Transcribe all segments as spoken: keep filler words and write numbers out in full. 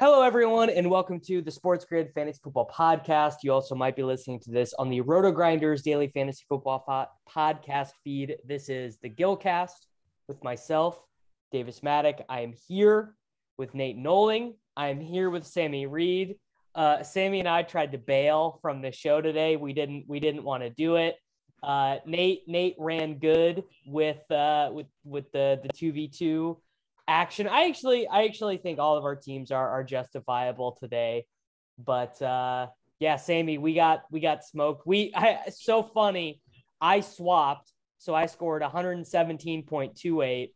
Hello, everyone, and welcome to the Sports Grid Fantasy Football Podcast. You also might be listening to this on the Roto-Grinders Daily Fantasy Football po- Podcast feed. This is the Gilcast with myself, Davis Maddock. I am here with Nate Nohling. I am here with Sammy Reed. Uh, Sammy and I tried to bail from the show today. We didn't. We didn't want to do it. Uh, Nate. Nate ran good with uh, with with the the two v two. Action. I actually, I actually think all of our teams are are justifiable today, but uh, yeah, Sammy, we got we got smoked. We I, so funny. I swapped, so I scored one seventeen point two eight,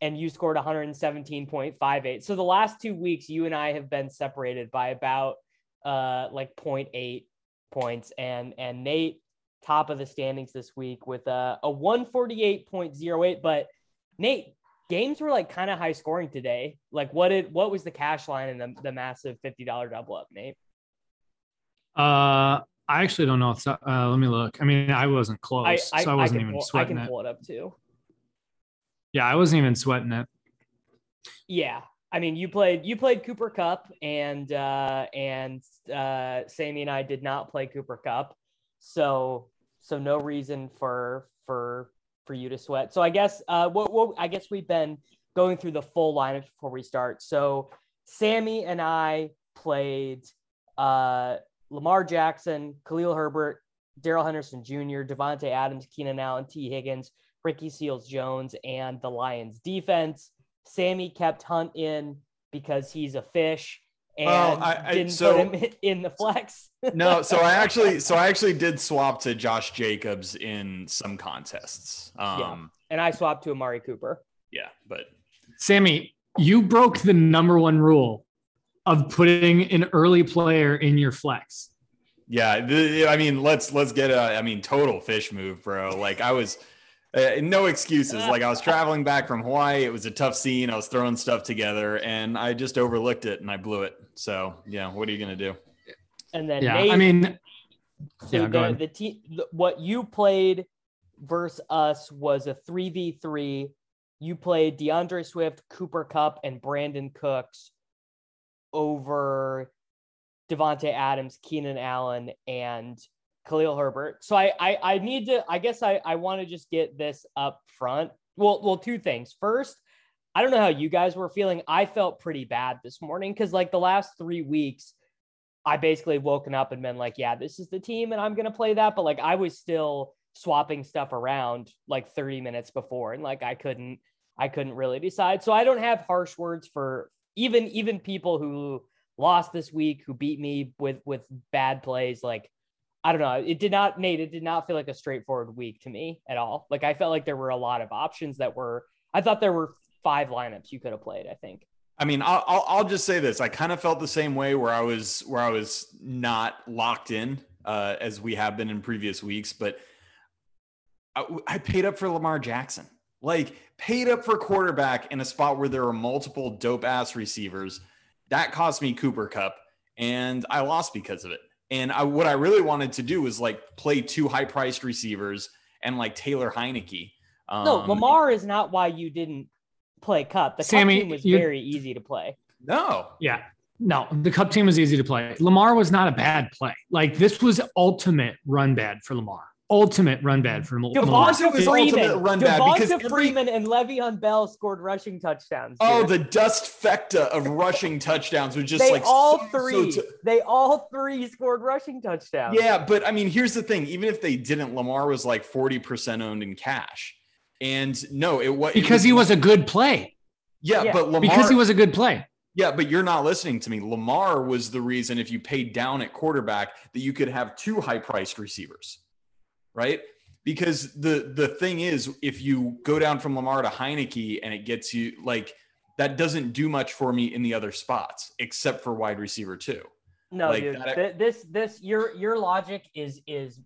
and you scored one seventeen point five eight. So the last two weeks, you and I have been separated by about uh, like zero point eight points, and and Nate top of the standings this week with a, a one forty-eight point oh eight. But Nate, games were like kind of high scoring today. Like what did, what was the cash line in the, the massive fifty dollars double up, Nate? Uh, I actually don't know. If, uh, let me look. I mean, I wasn't close. I, I, so I wasn't I even pull, sweating it. I can pull it. it up too. Yeah. I wasn't even sweating it. Yeah. I mean, you played, you played Cooper Kupp and, uh, and, uh, Sammy and I did not play Cooper Kupp. So, so no reason for, for, for you to sweat. So I guess uh, what, what I guess we've been going through the full lineup before we start. So Sammy and I played uh, Lamar Jackson, Khalil Herbert, Darrell Henderson Junior, Davante Adams, Keenan Allen, T Higgins, Ricky Seals-Jones, and the Lions defense. Sammy kept Hunt in because he's a fish and oh, I, I, didn't so, put him in the flex. No, so I actually, so I actually did swap to Josh Jacobs in some contests. Um, yeah. And I swapped to Amari Cooper. Yeah, but Sammy, you broke the number one rule of putting an early player in your flex. Yeah, th- I mean, let's let's get a, I mean, total fish move, bro. Like I was. Uh, no excuses. Like I was traveling back from Hawaii. It was a tough scene. I was throwing stuff together and I just overlooked it and I blew it. So yeah, what are you going to do? And then, yeah, Nate, I mean, so yeah, the, the te- the, what you played versus us was a three v three. You played DeAndre Swift, Cooper Kupp, and Brandon Cooks over Davante Adams, Keenan Allen, and Khalil Herbert. So I, I, I need to, I guess I, I want to just get this up front. Well, well, two things. First, I don't know how you guys were feeling. I felt pretty bad this morning. Cause like the last three weeks I basically woken up and been like, yeah, this is the team and I'm going to play that. But like, I was still swapping stuff around like thirty minutes before. And like, I couldn't, I couldn't really decide. So I don't have harsh words for even, even people who lost this week, who beat me with, with bad plays. Like, I don't know. It did not, Nate, it did not feel like a straightforward week to me at all. Like I felt like there were a lot of options that were, I thought there were five lineups you could have played, I think. I mean, I'll, I'll, I'll just say this. I kind of felt the same way where I was, where I was not locked in uh, as we have been in previous weeks, but I, I paid up for Lamar Jackson, like paid up for quarterback in a spot where there were multiple dope ass receivers. That cost me Cooper Kupp and I lost because of it. And I, what I really wanted to do was like play two high-priced receivers and like Taylor Heinicke. Um, no, Lamar is not why you didn't play Kupp. The Sammy, Kupp team was very easy to play. No. Yeah. No, the Kupp team was easy to play. Lamar was not a bad play. Like this was ultimate run bad for Lamar. ultimate run bad for Devonta Devonta was Freeman. ultimate run Devonta bad because every, Freeman and Le'Veon Bell scored rushing touchdowns. Here. Oh, the dust fecta of rushing touchdowns was just they like all so, three. So t- they all three scored rushing touchdowns. Yeah, but I mean, here's the thing: even if they didn't, Lamar was like forty percent owned in cash, and no, it, it was because he was a good play. Yeah, yeah, but Lamar because he was a good play. Yeah, but you're not listening to me. Lamar was the reason, if you paid down at quarterback, that you could have two high-priced receivers, right? Because the the thing is, if you go down from Lamar to Heinicke and it gets you, like, that doesn't do much for me in the other spots, except for wide receiver two. No, like, dude, that, th- this this your your logic is is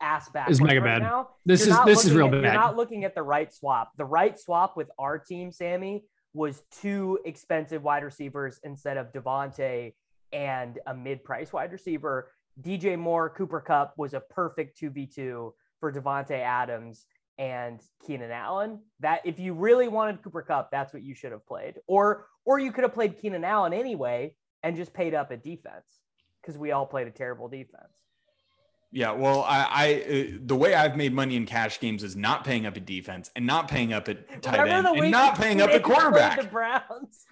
ass backwards right bad. now. This you're is this is real at, bad. You're not looking at the right swap. The right swap with our team, Sammy, was two expensive wide receivers instead of Davante and a mid-price wide receiver. D J Moore, Cooper Kupp was a perfect two v two for Davante Adams and Keenan Allen. That if you really wanted Cooper Kupp, that's what you should have played. Or or you could have played Keenan Allen anyway and just paid up at defense, because we all played a terrible defense. Yeah, well, I, I uh, the way I've made money in cash games is not paying up at defense and not paying up at tight end and not paying up at quarterback. The Browns.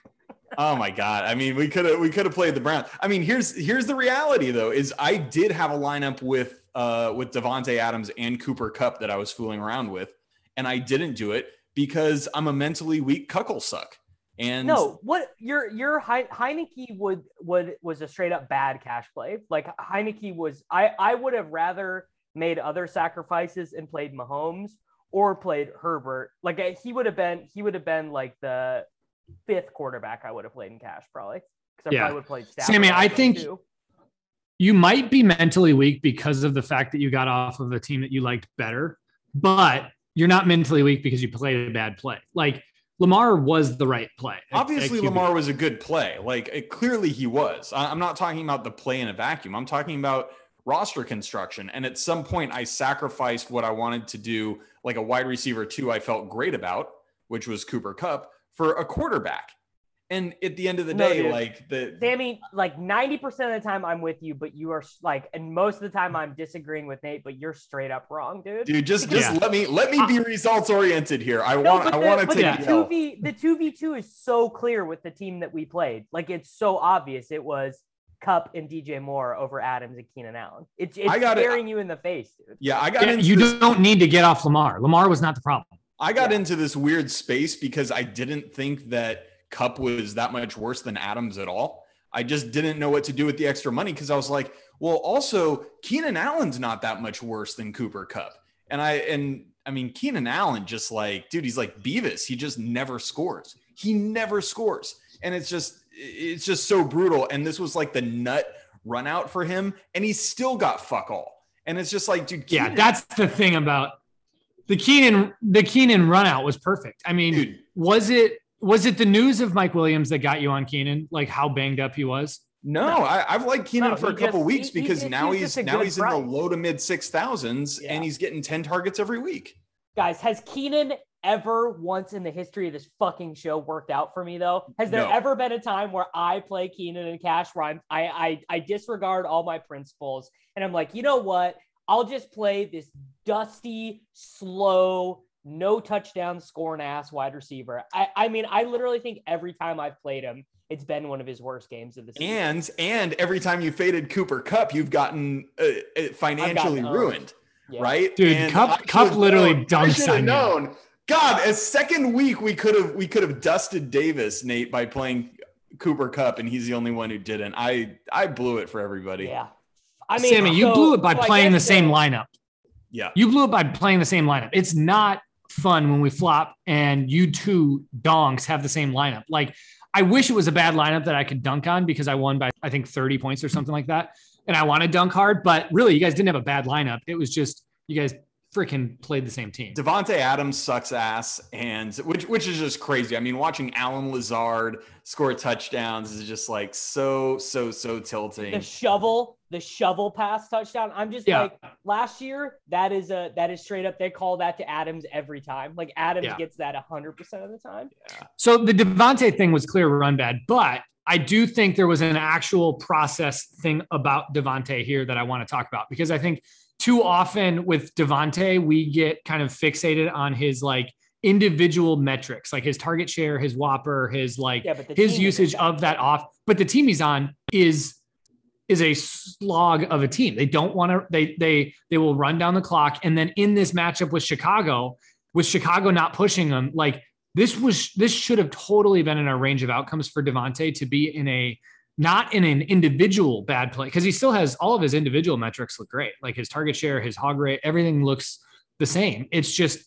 Oh my God! I mean, we could have we could have played the Browns. I mean, here's here's the reality though: is I did have a lineup with uh with Davante Adams and Cooper Kupp that I was fooling around with, and I didn't do it because I'm a mentally weak cuckle suck. And no, what your your Heinicke would would was a straight up bad cash play. Like Heinicke was, I I would have rather made other sacrifices and played Mahomes or played Herbert. Like he would have been he would have been like the fifth quarterback I would have played in cash probably, because I yeah. probably would have played Stafford. Sammy, I think too. You might be mentally weak because of the fact that you got off of a team that you liked better, but you're not mentally weak because you played a bad play. Like, Lamar was the right play. Obviously, Lamar was a good play. Like, it, clearly he was. I, I'm not talking about the play in a vacuum. I'm talking about roster construction. And at some point, I sacrificed what I wanted to do, like a wide receiver two I felt great about, which was Cooper Kupp, for a quarterback. And at the end of the no, day, dude. like the Sammy, like ninety percent of the time I'm with you, but you are like, and most of the time I'm disagreeing with Nate, but you're straight up wrong, dude. Dude, just, just yeah. let me, let me be results oriented here. I no, want, I the, want to take the two v two is so clear with the team that we played. Like, it's so obvious. It was Kupp and D J Moore over Adams and Keenan Allen. It's, it's staring it. you in the face, dude. Yeah. I got yeah, You this. don't need to get off Lamar. Lamar was not the problem. I got yeah. into this weird space because I didn't think that Kupp was that much worse than Adams at all. I just didn't know what to do with the extra money because I was like, well, also Keenan Allen's not that much worse than Cooper Kupp. And I, and I mean, Keenan Allen just like, dude, he's like Beavis. He just never scores. He never scores. And it's just, it's just so brutal. And this was like the nut run out for him. And he still got fuck all. And it's just like, dude. Keenan- yeah. That's the thing about the Keenan, the Keenan run out was perfect. I mean, dude. was it, Was it the news of Mike Williams that got you on Keenan? Like how banged up he was? No, no. I, I've liked Keenan no, for a couple just, weeks he, because he, now he's, he's now he's price. in the low to mid six thousands yeah. and he's getting ten targets every week. Guys, has Keenan ever once in the history of this fucking show worked out for me though? Has there no. ever been a time where I play Keenan in cash where I'm, I, I, I disregard all my principles and I'm like, you know what? I'll just play this dusty, slow, no touchdown scoring ass wide receiver. I, I mean, I literally think every time I've played him, it's been one of his worst games of the season. And and every time you faded Cooper Kupp, you've gotten uh, financially gotten ruined, yeah. right? Dude, and Kupp, Kupp literally known, dumps on known. you. God, a second week we could have we could have dusted Davis, Nate, by playing Cooper Kupp, and he's the only one who didn't. I I blew it for everybody. Yeah, I mean, Sammy, so, you blew it by so playing the same that, lineup. Yeah, you blew it by playing the same lineup. It's not fun when we flop and you two donks have the same lineup. Like, I wish it was a bad lineup that I could dunk on because I won by, I think, thirty points or something like that. And I want to dunk hard, but really, you guys didn't have a bad lineup. It was just, you guys freaking played the same team. Davante Adams sucks ass, and which, which is just crazy. I mean, watching Alan Lazard score touchdowns is just like so, so, so tilting. The shovel. The shovel pass touchdown. I'm just yeah. like last year. That is a that is straight up. They call that to Adams every time. Like Adams yeah. gets that one hundred percent of the time. Yeah. So the Davante thing was clear run bad, but I do think there was an actual process thing about Davante here that I want to talk about because I think too often with Davante, we get kind of fixated on his like individual metrics, like his target share, his whopper, his like yeah, his usage of that off. But the team he's on is is a slog of a team. They don't want to, they, they, they will run down the clock. And then in this matchup with Chicago, with Chicago not pushing them, like this was, this should have totally been in our range of outcomes for Davante to be in a, not in an individual bad play, because he still has all of his individual metrics look great. Like his target share, his hog rate, everything looks the same. It's just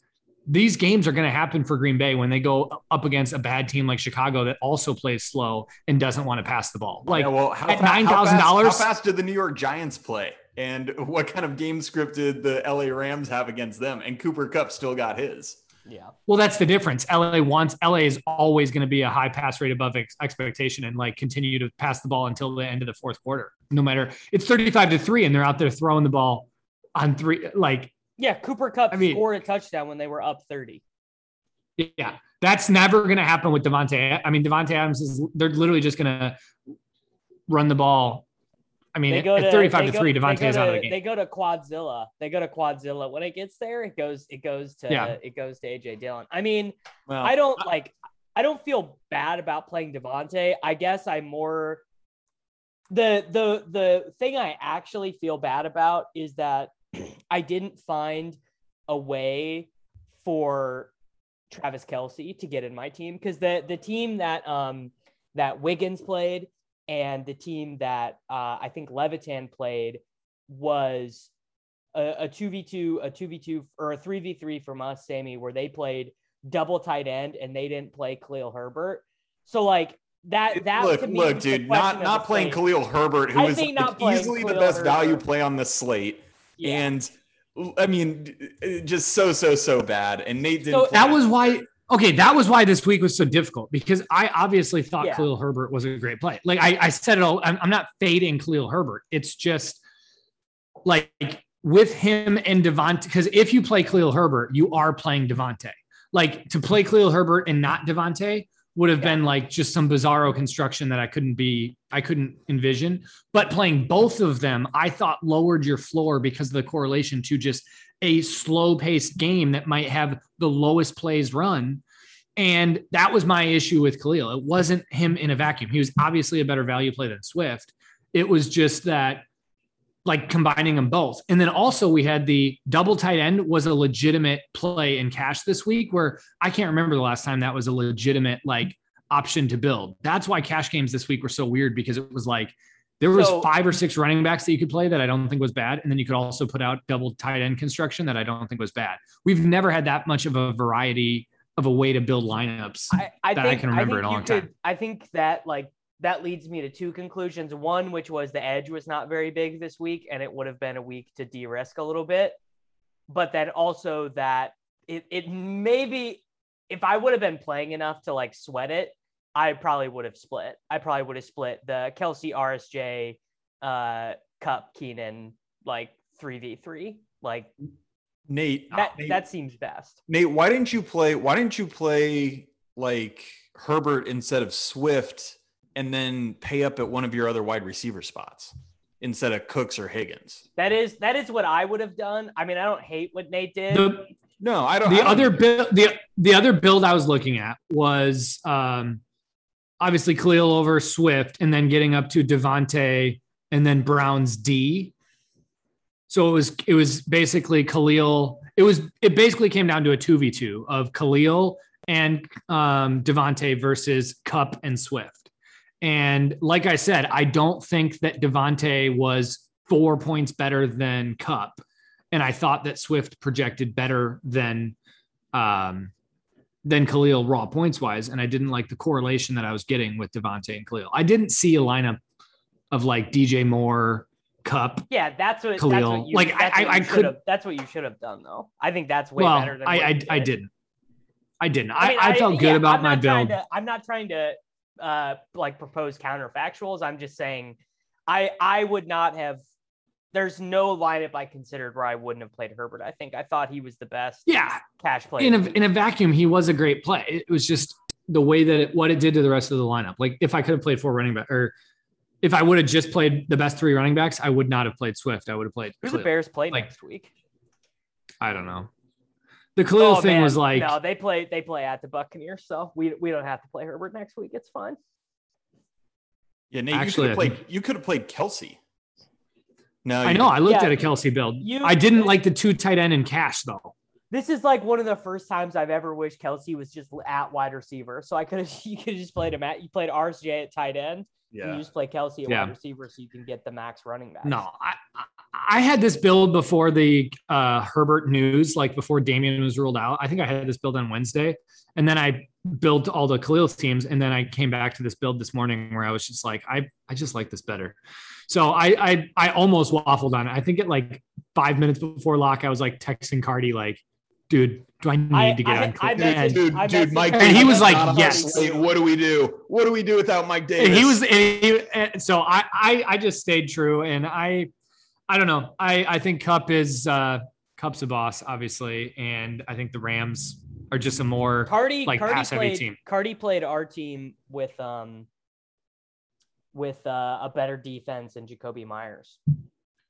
these games are going to happen for Green Bay when they go up against a bad team like Chicago that also plays slow and doesn't want to pass the ball. Like yeah, well, how, at nine thousand dollars. How, how fast did the New York Giants play? And what kind of game script did the L A Rams have against them? And Cooper Kupp still got his. Yeah. Well, that's the difference. L A wants, L A is always going to be a high pass rate above ex- expectation and like continue to pass the ball until the end of the fourth quarter. No matter, it's thirty-five to three and they're out there throwing the ball on three. Like, yeah, Cooper Kupp I mean, scored a touchdown when they were up thirty. Yeah. That's never going to happen with Davante. I mean, Davante Adams is, they're literally just going to run the ball. I mean, at to, thirty-five to three, Davante is out of the game. They go to Quadzilla. They go to Quadzilla. When it gets there, it goes. It goes to. Yeah. It goes to A J Dillon. I mean, well, I don't I, like. I don't feel bad about playing Davante. I guess I'm more. The the the thing I actually feel bad about is that I didn't find a way for Travis Kelce to get in my team, because the the team that um that Wiggins played, and the team that uh, I think Levitan played was a, a two v two, a two v two, or a three v three from us, Sammy, where they played double tight end and they didn't play Khalil Herbert. So like that, that look, to me look, dude, not not playing slate. Khalil Herbert, who I is think not easily Khalil the best Herbert. value play on the slate, yeah. and I mean, just so so so bad. And Nate didn't. So play that was why. Okay, that was why this week was so difficult, because I obviously thought yeah. Khalil Herbert was a great play. Like I, I said it all, I'm, I'm not fading Khalil Herbert. It's just like with him and Davante, because if you play Khalil Herbert, you are playing Davante. Like to play Khalil Herbert and not Davante would have yeah. been like just some bizarro construction that I couldn't be, I couldn't envision. But playing both of them, I thought lowered your floor because of the correlation to just a slow paced game that might have the lowest plays run. And that was my issue with Khalil. It wasn't him in a vacuum. He was obviously a better value play than Swift. It was just that like combining them both. And then also we had the double tight end was a legitimate play in cash this week, where I can't remember the last time that was a legitimate like option to build. That's why cash games this week were so weird, because it was like, there was so, five or six running backs that you could play that I don't think was bad. And then you could also put out double tight end construction that I don't think was bad. We've never had that much of a variety of a way to build lineups I, I that think, I can remember I in a long could, time. I think that like that leads me to two conclusions. One, which was the edge was not very big this week, and it would have been a week to de-risk a little bit. But then also that it, it maybe if I would have been playing enough to like sweat it, I probably would have split. I probably would have split the Kelce, R S J, uh, Cup, Keenan, like three v three. Like Nate that, Nate, that seems best. Nate, why didn't you play? Why didn't you play like Herbert instead of Swift, and then pay up at one of your other wide receiver spots instead of Cooks or Higgins? That is that is what I would have done. I mean, I don't hate what Nate did. The, no, I don't. The I don't other build, the the other build I was looking at was. Um, Obviously, Khalil over Swift, and then getting up to Davante, and then Brown's D. So it was it was basically Khalil. It was it basically came down to a two v two of Khalil and um, Davante versus Kupp and Swift. And like I said, I don't think that Davante was four points better than Kupp, and I thought that Swift projected better than. Um, than Khalil raw points wise. And I didn't like the correlation that I was getting with Davante and Khalil. I didn't see a lineup of like D J Moore, Kupp. Yeah. That's what, Khalil. That's what you, like that's I, what I, I could have, that's what you should have done though. I think that's way well, better than I, I, did. I didn't, I didn't, I, I, mean, I, I felt good yeah, about my build. To, I'm not trying to uh, like propose counterfactuals. I'm just saying I, I would not have, there's no lineup I considered where I wouldn't have played Herbert. I think I thought he was the best yeah. cash play. In a, in a vacuum, he was a great play. It was just the way that it, what it did to the rest of the lineup. Like if I could have played four running back or if I would have just played the best three running backs, I would not have played Swift. I would have played. Who the Bears play like, next week? I don't know. The Khalil oh, thing man. was like no, they play they play at the Buccaneers, so we we don't have to play Herbert next week. It's fine. Yeah, Nate, Actually, you could have played you could have played Kelce. No, I know. Didn't. I looked yeah, at a Kelce build. You, I didn't like the two tight end in cash though. This is like one of the first times I've ever wished Kelce was just at wide receiver. So I could have you could just played him at you played R S J at tight end. Yeah. And you just play Kelce at yeah. wide receiver so you can get the max running back. No, I, I had this build before the uh, Herbert news, like before Damian was ruled out. I think I had this build on Wednesday, and then I built all the Khalil's teams, and then I came back to this build this morning where I was just like, I, I just like this better. So I, I, I almost waffled on it. I think at like five minutes before lock, I was like texting Cardi, like, dude, do I need I, to get I, on? I, I messaged, dude, I dude, Mike, and he was like, "Yes." What do we do? What do we do without Mike Davis? And he was, and he, and so I, I, I just stayed true, and I, I don't know. I, I think Kupp is uh, Kupp's a boss, obviously, and I think the Rams are just a more Cardi, like Cardi pass played, heavy team. Cardi played our team with, um, with uh, a better defense than Jacoby Myers.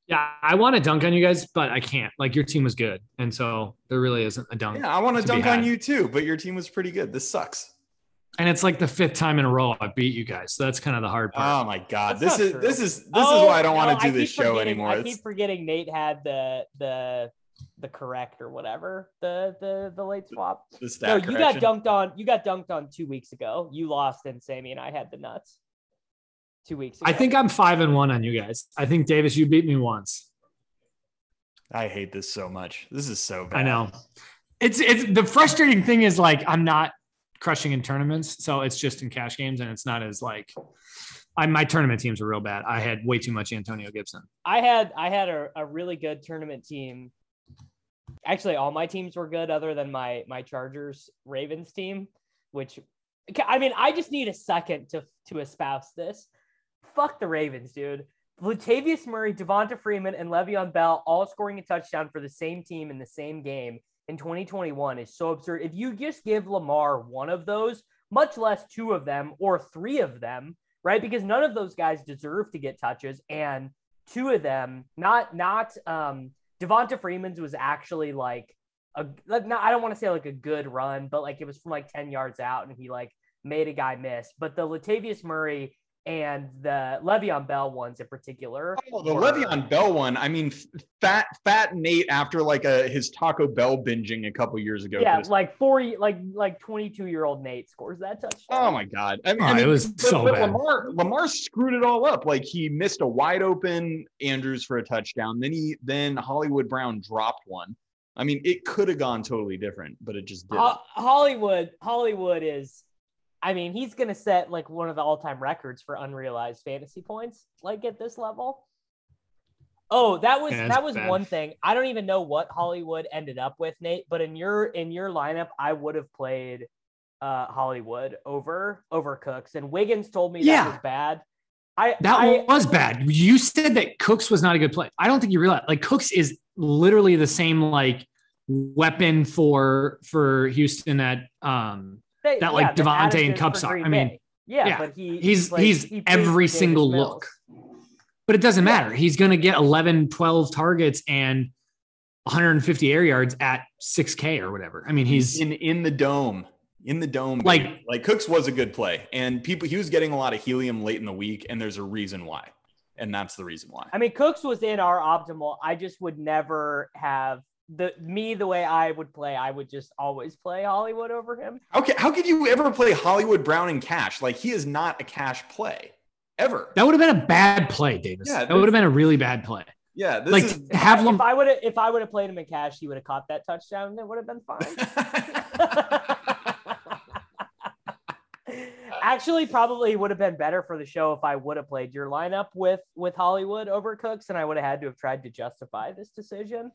Yeah, I want to dunk on you guys, but I can't. Like, your team was good, and so there really isn't a dunk. Yeah, I want to dunk on you too, but your team was pretty good. This sucks. And it's like the fifth time in a row I beat you guys, so that's kind of the hard part. Oh my god, this is this is this is why I don't want to do this show anymore. I keep forgetting Nate had the the the correct or whatever the the the late swap. No, you got dunked on. You got dunked on two weeks ago. You lost, and Sammy and I had the nuts. Two weeks ago. I think I'm five and one on you guys. I think Davis, you beat me once. I hate this so much. This is so bad. I know. It's it's the frustrating thing is like I'm not crushing in tournaments, so it's just in cash games, and it's not as like I my tournament teams are real bad. I had way too much Antonio Gibson. I had I had a, a really good tournament team. Actually, all my teams were good other than my my Chargers Ravens team, which I mean, I just need a second to to espouse this. Fuck the Ravens, dude. Latavius Murray, Devonta Freeman, and Le'Veon Bell all scoring a touchdown for the same team in the same game in twenty twenty-one is so absurd. If you just give Lamar one of those, much less two of them or three of them, right? Because none of those guys deserve to get touches. And two of them, not, not, um, Devonta Freeman's was actually like a, not, I don't want to say like a good run, but like it was from like ten yards out and he like made a guy miss. But the Latavius Murray and the Le'Veon Bell ones in particular. Oh, the were... Le'Veon Bell one. I mean, fat fat Nate after like a his Taco Bell binging a couple years ago. Yeah, like forty, like like twenty-two year old Nate scores that touchdown. Oh my god! I mean, oh, I mean it was but, so but bad. Lamar Lamar screwed it all up. Like he missed a wide open Andrews for a touchdown. Then he then Hollywood Brown dropped one. I mean, it could have gone totally different, but it just didn't. Uh, Hollywood Hollywood is. I mean, he's going to set like one of the all-time records for unrealized fantasy points, like at this level. Oh, that was, yeah, that was bad. One thing. I don't even know what Hollywood ended up with, Nate, but in your, in your lineup, I would have played uh, Hollywood over, over Cooks, and Wiggins told me yeah. that was bad. I, that I, was bad. You said that Cooks was not a good play. I don't think you realize like Cooks is literally the same, like weapon for, for Houston at, um, They, that yeah, like Devontae and Cups are. I mean, yeah, yeah, but he he's like, he's he every single look. But it doesn't yeah. matter. He's going to get eleven, twelve targets and one hundred fifty air yards at six K or whatever. I mean, he's in in the dome. In the dome. Like baby. like Cooks was a good play, and people he was getting a lot of helium late in the week, and there's a reason why. And that's the reason why. I mean, Cooks was in our optimal. I just would never have The me the way I would play, I would just always play Hollywood over him. Okay, how could you ever play Hollywood Brown in cash? Like he is not a cash play ever. That would have been a bad play, Davis. Yeah, that would have been a really bad play. Yeah, this like is, have if Lam- I would if I would have played him in cash, he would have caught that touchdown. And it would have been fine. Actually, probably would have been better for the show if I would have played your lineup with with Hollywood over Cooks, and I would have had to have tried to justify this decision.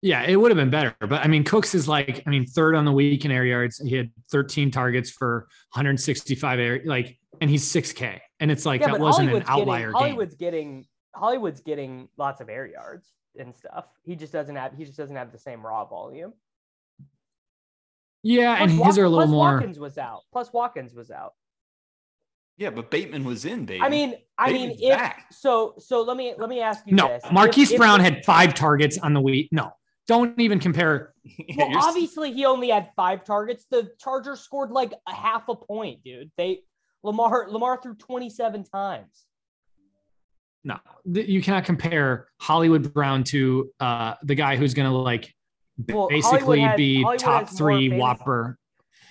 Yeah, it would have been better. But, I mean, Cooks is like, I mean, third on the week in air yards. He had thirteen targets for one hundred sixty-five air, like, and he's six K. And it's like, yeah, that wasn't Hollywood's an outlier getting, Hollywood's game. Getting, Hollywood's getting lots of air yards and stuff. He just doesn't have, he just doesn't have the same raw volume. Yeah, plus and his Watkins, are a little plus more. Plus Watkins was out. Plus Watkins was out. Yeah, but Bateman was in, baby. I mean, I Bateman's mean, if, so so let me let me ask you. No, this. Marquise if, Brown if, had five targets on the week. No, don't even compare. Well, yeah, obviously he only had five targets. The Chargers scored like a half a point, dude. They Lamar Lamar threw twenty-seven times. No, th- you cannot compare Hollywood Brown to uh, the guy who's going to like well, basically has, be Hollywood top three fantasy, whopper.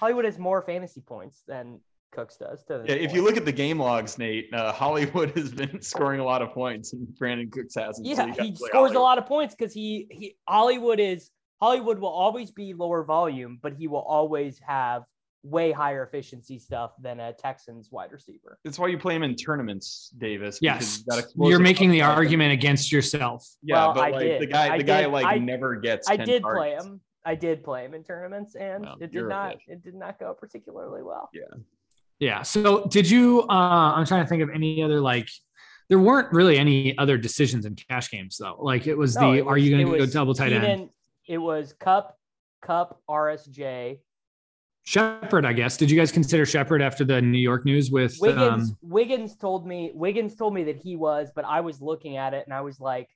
Hollywood has more fantasy points than Cooks does. Yeah, if you look at the game logs, Nate, uh, Hollywood has been scoring a lot of points, and Brandon Cooks hasn't. Yeah, so he scores Hollywood. a lot of points because he, he Hollywood is Hollywood will always be lower volume, but he will always have way higher efficiency stuff than a Texans wide receiver. That's why you play him in tournaments, Davis. Yes, you're making the argument against yourself. Yeah, well, but I like did. the guy, the guy like I, never gets. I did play targets. him. I did play him in tournaments, and well, it did not. It did not go particularly well. Yeah. Yeah. So did you, uh, I'm trying to think of any other, like, there weren't really any other decisions in cash games though. Like it was no, the, it was, are you going to go double tight Keenan, end? It was Kupp, Kupp, R S J. Shepard, I guess. Did you guys consider Shepard after the New York news with Wiggins? Um, Wiggins told me, Wiggins told me that he was, but I was looking at it and I was like,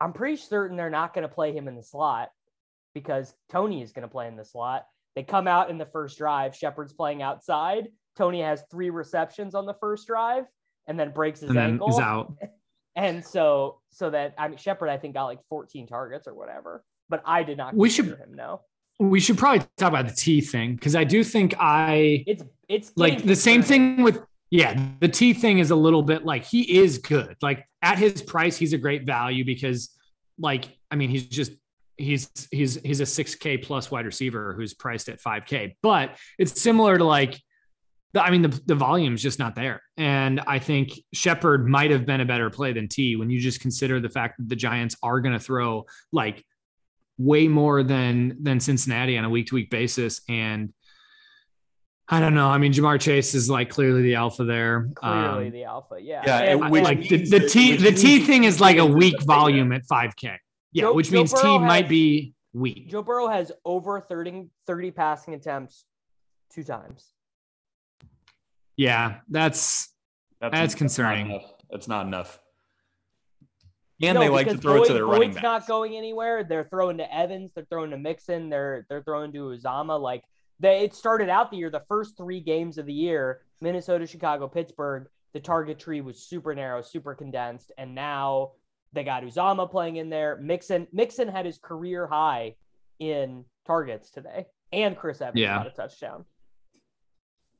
I'm pretty certain they're not going to play him in the slot because Toney is going to play in the slot. They come out in the first drive. Shepard's playing outside. Toney has three receptions on the first drive and then breaks his and then ankle. Is out. And so, so that I mean, Shepard, I think got like fourteen targets or whatever, but I did not. We should him no. We should probably talk about the T thing. Cause I do think I, it's, it's like the same thing with, yeah, the T thing is a little bit like he is good. Like at his price, he's a great value because like, I mean, he's just, he's, he's, he's a six K plus wide receiver who's priced at five K, but it's similar to like, I mean, the, the volume is just not there. And I think Shepard might have been a better play than T when you just consider the fact that the Giants are going to throw like way more than than Cincinnati on a week-to-week basis. And I don't know. I mean, Ja'Marr Chase is like clearly the alpha there. Clearly um, the alpha, yeah. Yeah, and, and, like the, the T the T thing is like a weak volume at five K. Yeah, Joe, which means Joe Burrow T has, might be weak. Joe Burrow has over thirty, thirty passing attempts two times. Yeah, that's that's, that's concerning. Not that's not enough. And no, they like to throw Boyd, it to their Boyd's running backs. Not going anywhere. They're throwing to Evans. They're throwing to Mixon. They're they're throwing to Uzama. Like they, it started out the year, the first three games of the year, Minnesota, Chicago, Pittsburgh. The target tree was super narrow, super condensed, and now they got Uzama playing in there. Mixon Mixon had his career high in targets today, and Chris Evans yeah. got a touchdown.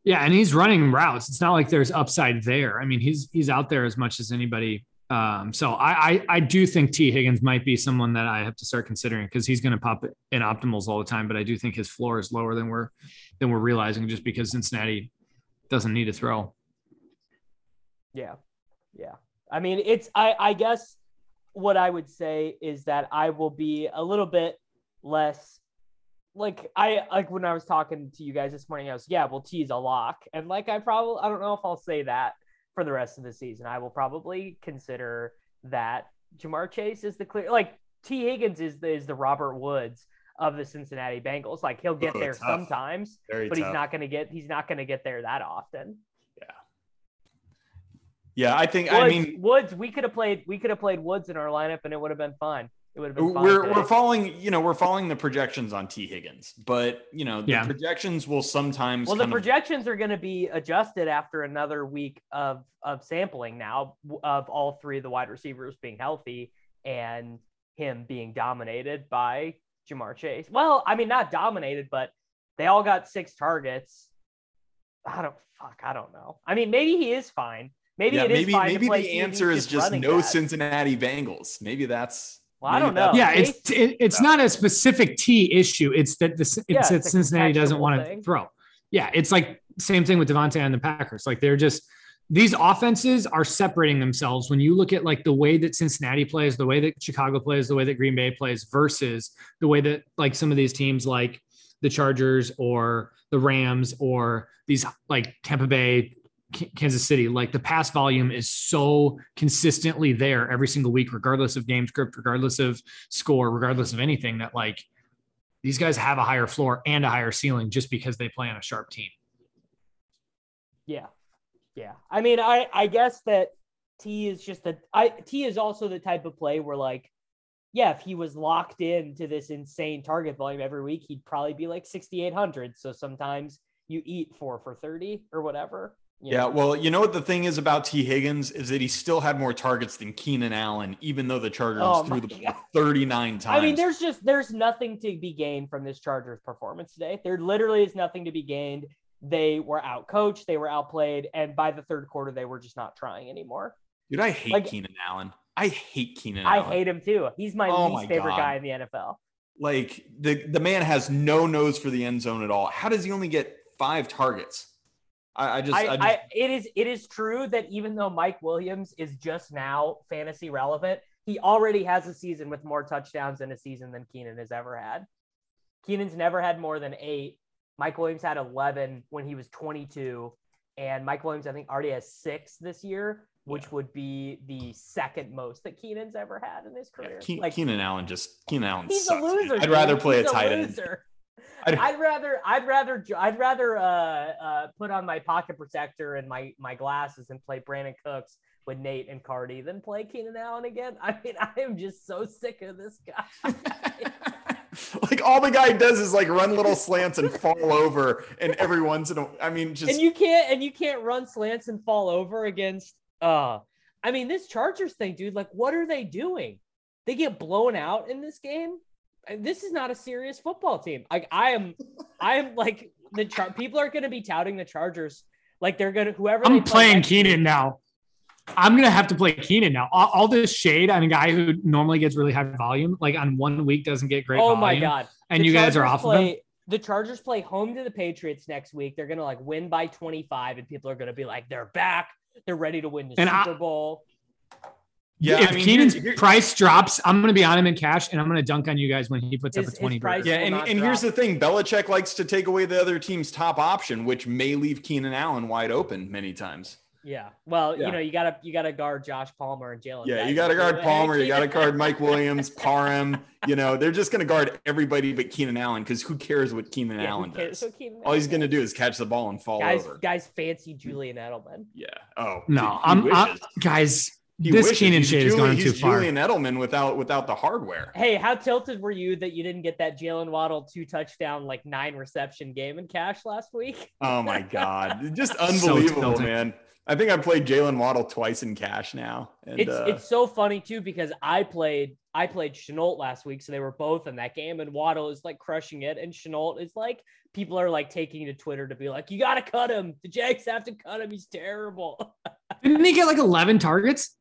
Yeah, and he's running routes. It's not like there's upside there. I mean, he's he's out there as much as anybody. Um, so I, I I do think T Higgins might be someone that I have to start considering because he's going to pop in optimals all the time. But I do think his floor is lower than we're than we're realizing just because Cincinnati doesn't need to throw. Yeah, yeah. I mean, it's I I guess what I would say is that I will be a little bit less. Like I like when I was talking to you guys this morning, I was yeah, well, T's a lock, and like I probably I don't know if I'll say that for the rest of the season. I will probably consider that Ja'Marr Chase is the clear, like T Higgins is the, is the Robert Woods of the Cincinnati Bengals. Like he'll get oh, there tough. sometimes, Very but tough. he's not gonna get he's not gonna get there that often. Yeah, yeah, I think Woods, I mean Woods. We could have played we could have played Woods in our lineup, and it would have been fine. It would have been we're today. we're following, you know, we're following the projections on T Higgins, but you know, the yeah. projections will sometimes. Well, the projections of... are going to be adjusted after another week of, of sampling now of all three of the wide receivers being healthy and him being dominated by Ja'Marr Chase. Well, I mean, not dominated, but they all got six targets. I don't fuck. I don't know. I mean, maybe he is fine. Maybe yeah, it maybe, is fine. Maybe the answer is just no that. Cincinnati Bengals. Maybe that's, Well, I don't know. Yeah, it's it, it's not a specific T issue. It's that the it's yeah, that it's Cincinnati doesn't want to throw. Yeah, it's like same thing with Davante and the Packers. Like they're just these offenses are separating themselves when you look at like the way that Cincinnati plays, the way that Chicago plays, the way that Green Bay plays versus the way that like some of these teams like the Chargers or the Rams or these like Tampa Bay, Kansas City, like the pass volume is so consistently there every single week, regardless of game script, regardless of score, regardless of anything, that like these guys have a higher floor and a higher ceiling just because they play on a sharp team. Yeah. Yeah. I mean, I, I guess that T is just the I T is also the type of play where, like, yeah, if he was locked into this insane target volume every week, he'd probably be like sixty-eight hundred. So sometimes you eat four for thirty or whatever. Yeah, know. Well, you know what the thing is about T Higgins is that he still had more targets than Keenan Allen, even though the Chargers oh threw the ball thirty-nine times. I mean, there's just there's nothing to be gained from this Chargers performance today. There literally is nothing to be gained. They were outcoached, they were outplayed, and by the third quarter, they were just not trying anymore. Dude, I hate like, Keenan Allen. I hate Keenan Allen. I hate him too. He's my oh least my favorite God. guy in the N F L. Like, the, the man has no nose for the end zone at all. How does he only get five targets? I, I just, I, I just... I, it is, it is true that even though Mike Williams is just now fantasy relevant, he already has a season with more touchdowns in a season than Keenan has ever had. Keenan's never had more than eight. Mike Williams had eleven when he was twenty-two, and Mike Williams, I think, already has six this year, which yeah. would be the second most that Keenan's ever had in his career. Yeah, Ke- like, Keenan Allen just Keenan Allen. He's sucks, a loser. Dude. I'd rather play he's a tight end. I'd, I'd rather I'd rather I'd rather uh, uh, put on my pocket protector and my my glasses and play Brandon Cooks with Nate and Cardi than play Keenan Allen again. I mean, I am just so sick of this guy. Like, all the guy does is like run little slants and fall over, and every once in a, I mean, just and you can't and you can't run slants and fall over against. Uh, I mean, this Chargers thing, dude. Like, what are they doing? They get blown out in this game. This is not a serious football team. Like, I am, I am like the char- people are going to be touting the Chargers. Like, they're going to whoever. I'm they play playing Keenan team. now. I'm going to have to play Keenan now. All, all this shade on a guy who normally gets really high volume, like on one week doesn't get great volume. Oh, my God. And you guys are off of him. The Chargers play home to the Patriots next week. They're going to, like, win by twenty-five, and people are going to be like, they're back. They're ready to win the Super Bowl. Yeah, if I mean, Keenan's you're, you're, price drops, I'm going to be on him in cash, and I'm going to dunk on you guys when he puts his, up a twenty. Yeah, and, and here's the thing. Belichick likes to take away the other team's top option, which may leave Keenan Allen wide open many times. Yeah. Well, yeah. you know, you gotta you gotta guard Josh Palmer and Jalen. Yeah, Jackson. You gotta guard Palmer. You gotta guard Mike Williams, Parham. You know, they're just gonna guard everybody but Keenan Allen, because who cares what Keenan yeah, Allen does? Keenan All he's gonna do is catch the ball and fall guys, over. Guys, fancy Julian Edelman. Yeah. Oh no, I'm, I'm guys. He this Keenan shade has gone too far. Julian Edelman without without the hardware. Hey, how tilted were you that you didn't get that Jalen Waddle two touchdown, like nine reception game in cash last week? Oh my God, just unbelievable, so man. I think I played Jalen Waddle twice in cash now. And, it's uh, it's so funny too, because I played I played Shenault last week, so they were both in that game, and Waddle is like crushing it, and Shenault is like, people are like taking to Twitter to be like, you gotta cut him. The Jags have to cut him. He's terrible. Didn't he get like eleven targets?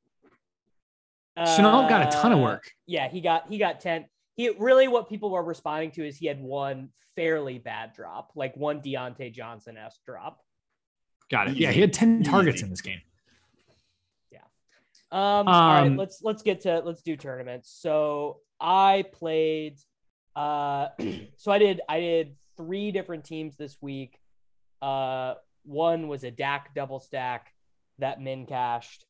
Uh, Shenault got a ton of work. Yeah, he got he got ten. He really what people were responding to is he had one fairly bad drop, like one Deontay Johnson-esque drop. Got it. Yeah, he had ten targets in this game. Yeah. Um, um, all right, let's let's get to let's do tournaments. So I played. Uh, so I did I did three different teams this week. Uh, one was a Dak double stack that min cashed.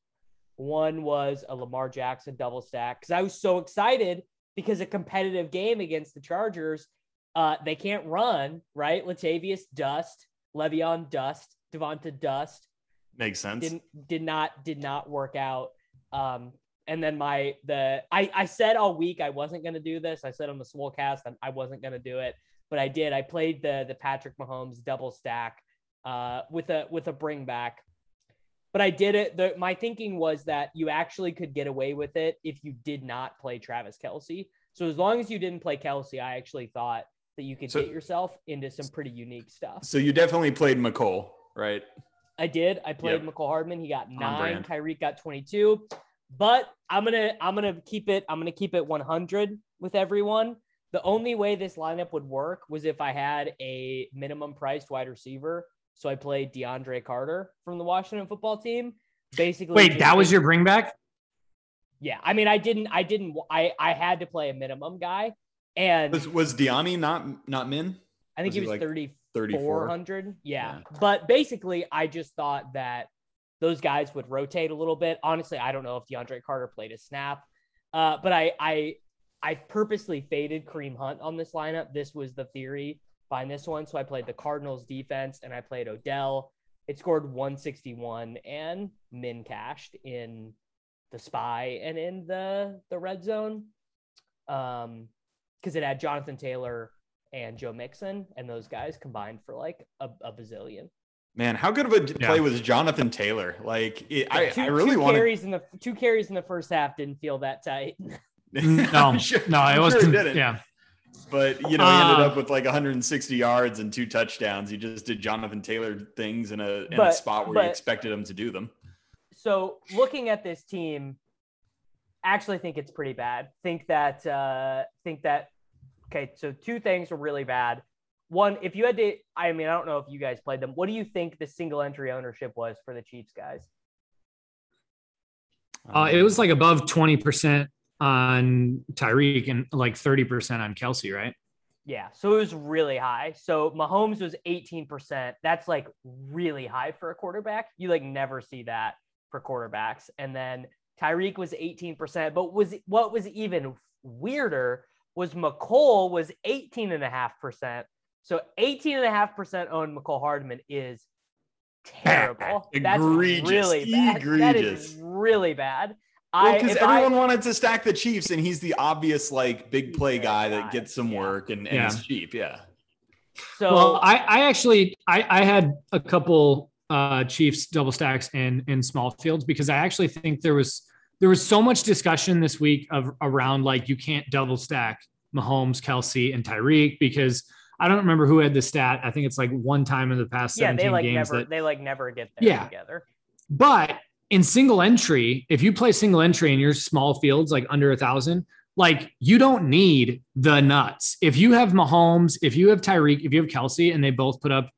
One was a Lamar Jackson double stack, because I was so excited because a competitive game against the Chargers. Uh, they can't run, right? Latavius Dust, Le'Veon Dust. Devonta Dust makes sense. Didn't, did not did not work out. Um, and then my the I, I said all week I wasn't going to do this. I said on the Swolecast I, I wasn't going to do it, but I did. I played the the Patrick Mahomes double stack uh, with a with a bring back. But I did it. The, my thinking was that you actually could get away with it if you did not play Travis Kelce. So as long as you didn't play Kelce, I actually thought that you could so, get yourself into some pretty unique stuff. So you definitely played McColl. Right. I did. I played yep. McCall Hardman. He got nine. Tyreek got twenty-two. But I'm gonna I'm gonna keep it. I'm gonna keep it one hundred with everyone. The only way this lineup would work was if I had a minimum priced wide receiver. So I played DeAndre Carter from the Washington football team. Basically, wait, that was your bring back? Yeah. I mean, I didn't. I didn't. I I had to play a minimum guy. And was was Deani not not min? I think was he was like- thirty-four. thirty-four hundred. Yeah. yeah. But basically I just thought that those guys would rotate a little bit. Honestly, I don't know if DeAndre Carter played a snap, uh, but I, I, I purposely faded Kareem Hunt on this lineup. This was the theory behind this one. So I played the Cardinals defense and I played Odell It scored one sixty-one and min cashed in the spy and in the, the red zone. Um, cause it had Jonathan Taylor and Joe Mixon, and those guys combined for like a, a bazillion. Man, how good of a play yeah. was Jonathan Taylor? Like, it, yeah, I, two, I really two wanted... carries in the two carries in the first half didn't feel that tight. No, sure, no, it wasn't. Sure didn't. Yeah, but you know, he ended uh, up with like one hundred sixty yards and two touchdowns. He just did Jonathan Taylor things in a in but, a spot where but, you expected him to do them. So, looking at this team, actually think it's pretty bad. Think that uh, think that okay. So, two things were really bad. One, if you had to, I mean, I don't know if you guys played them. What do you think the single entry ownership was for the Chiefs guys? Uh, it was like above twenty percent on Tyreek and like thirty percent on Kelce, right? Yeah. So it was really high. So Mahomes was eighteen percent. That's like really high for a quarterback. You like never see that for quarterbacks. And then Tyreek was eighteen percent, but was what was even weirder was McColl was eighteen and a half percent. So eighteen and a half percent owned McCole Hardman is terrible. That's egregious. Really bad. Egregious. That is really bad. Well, because everyone I, wanted to stack the Chiefs, and he's the obvious like big play guy that gets some yeah. work and, and yeah. is cheap. Yeah. So well, I, I actually I, I had a couple uh, Chiefs double stacks in in small fields because I actually think there was there was so much discussion this week of around like you can't double stack Mahomes, Kelce, and Tyreek because I don't remember who had the stat. I think it's like one time in the past yeah, seventeen they like games. Never, that, they like never get there yeah. together. But in single entry, if you play single entry in your small fields, like under a thousand, like you don't need the nuts. If you have Mahomes, if you have Tyreek, if you have Kelce, and they both put up,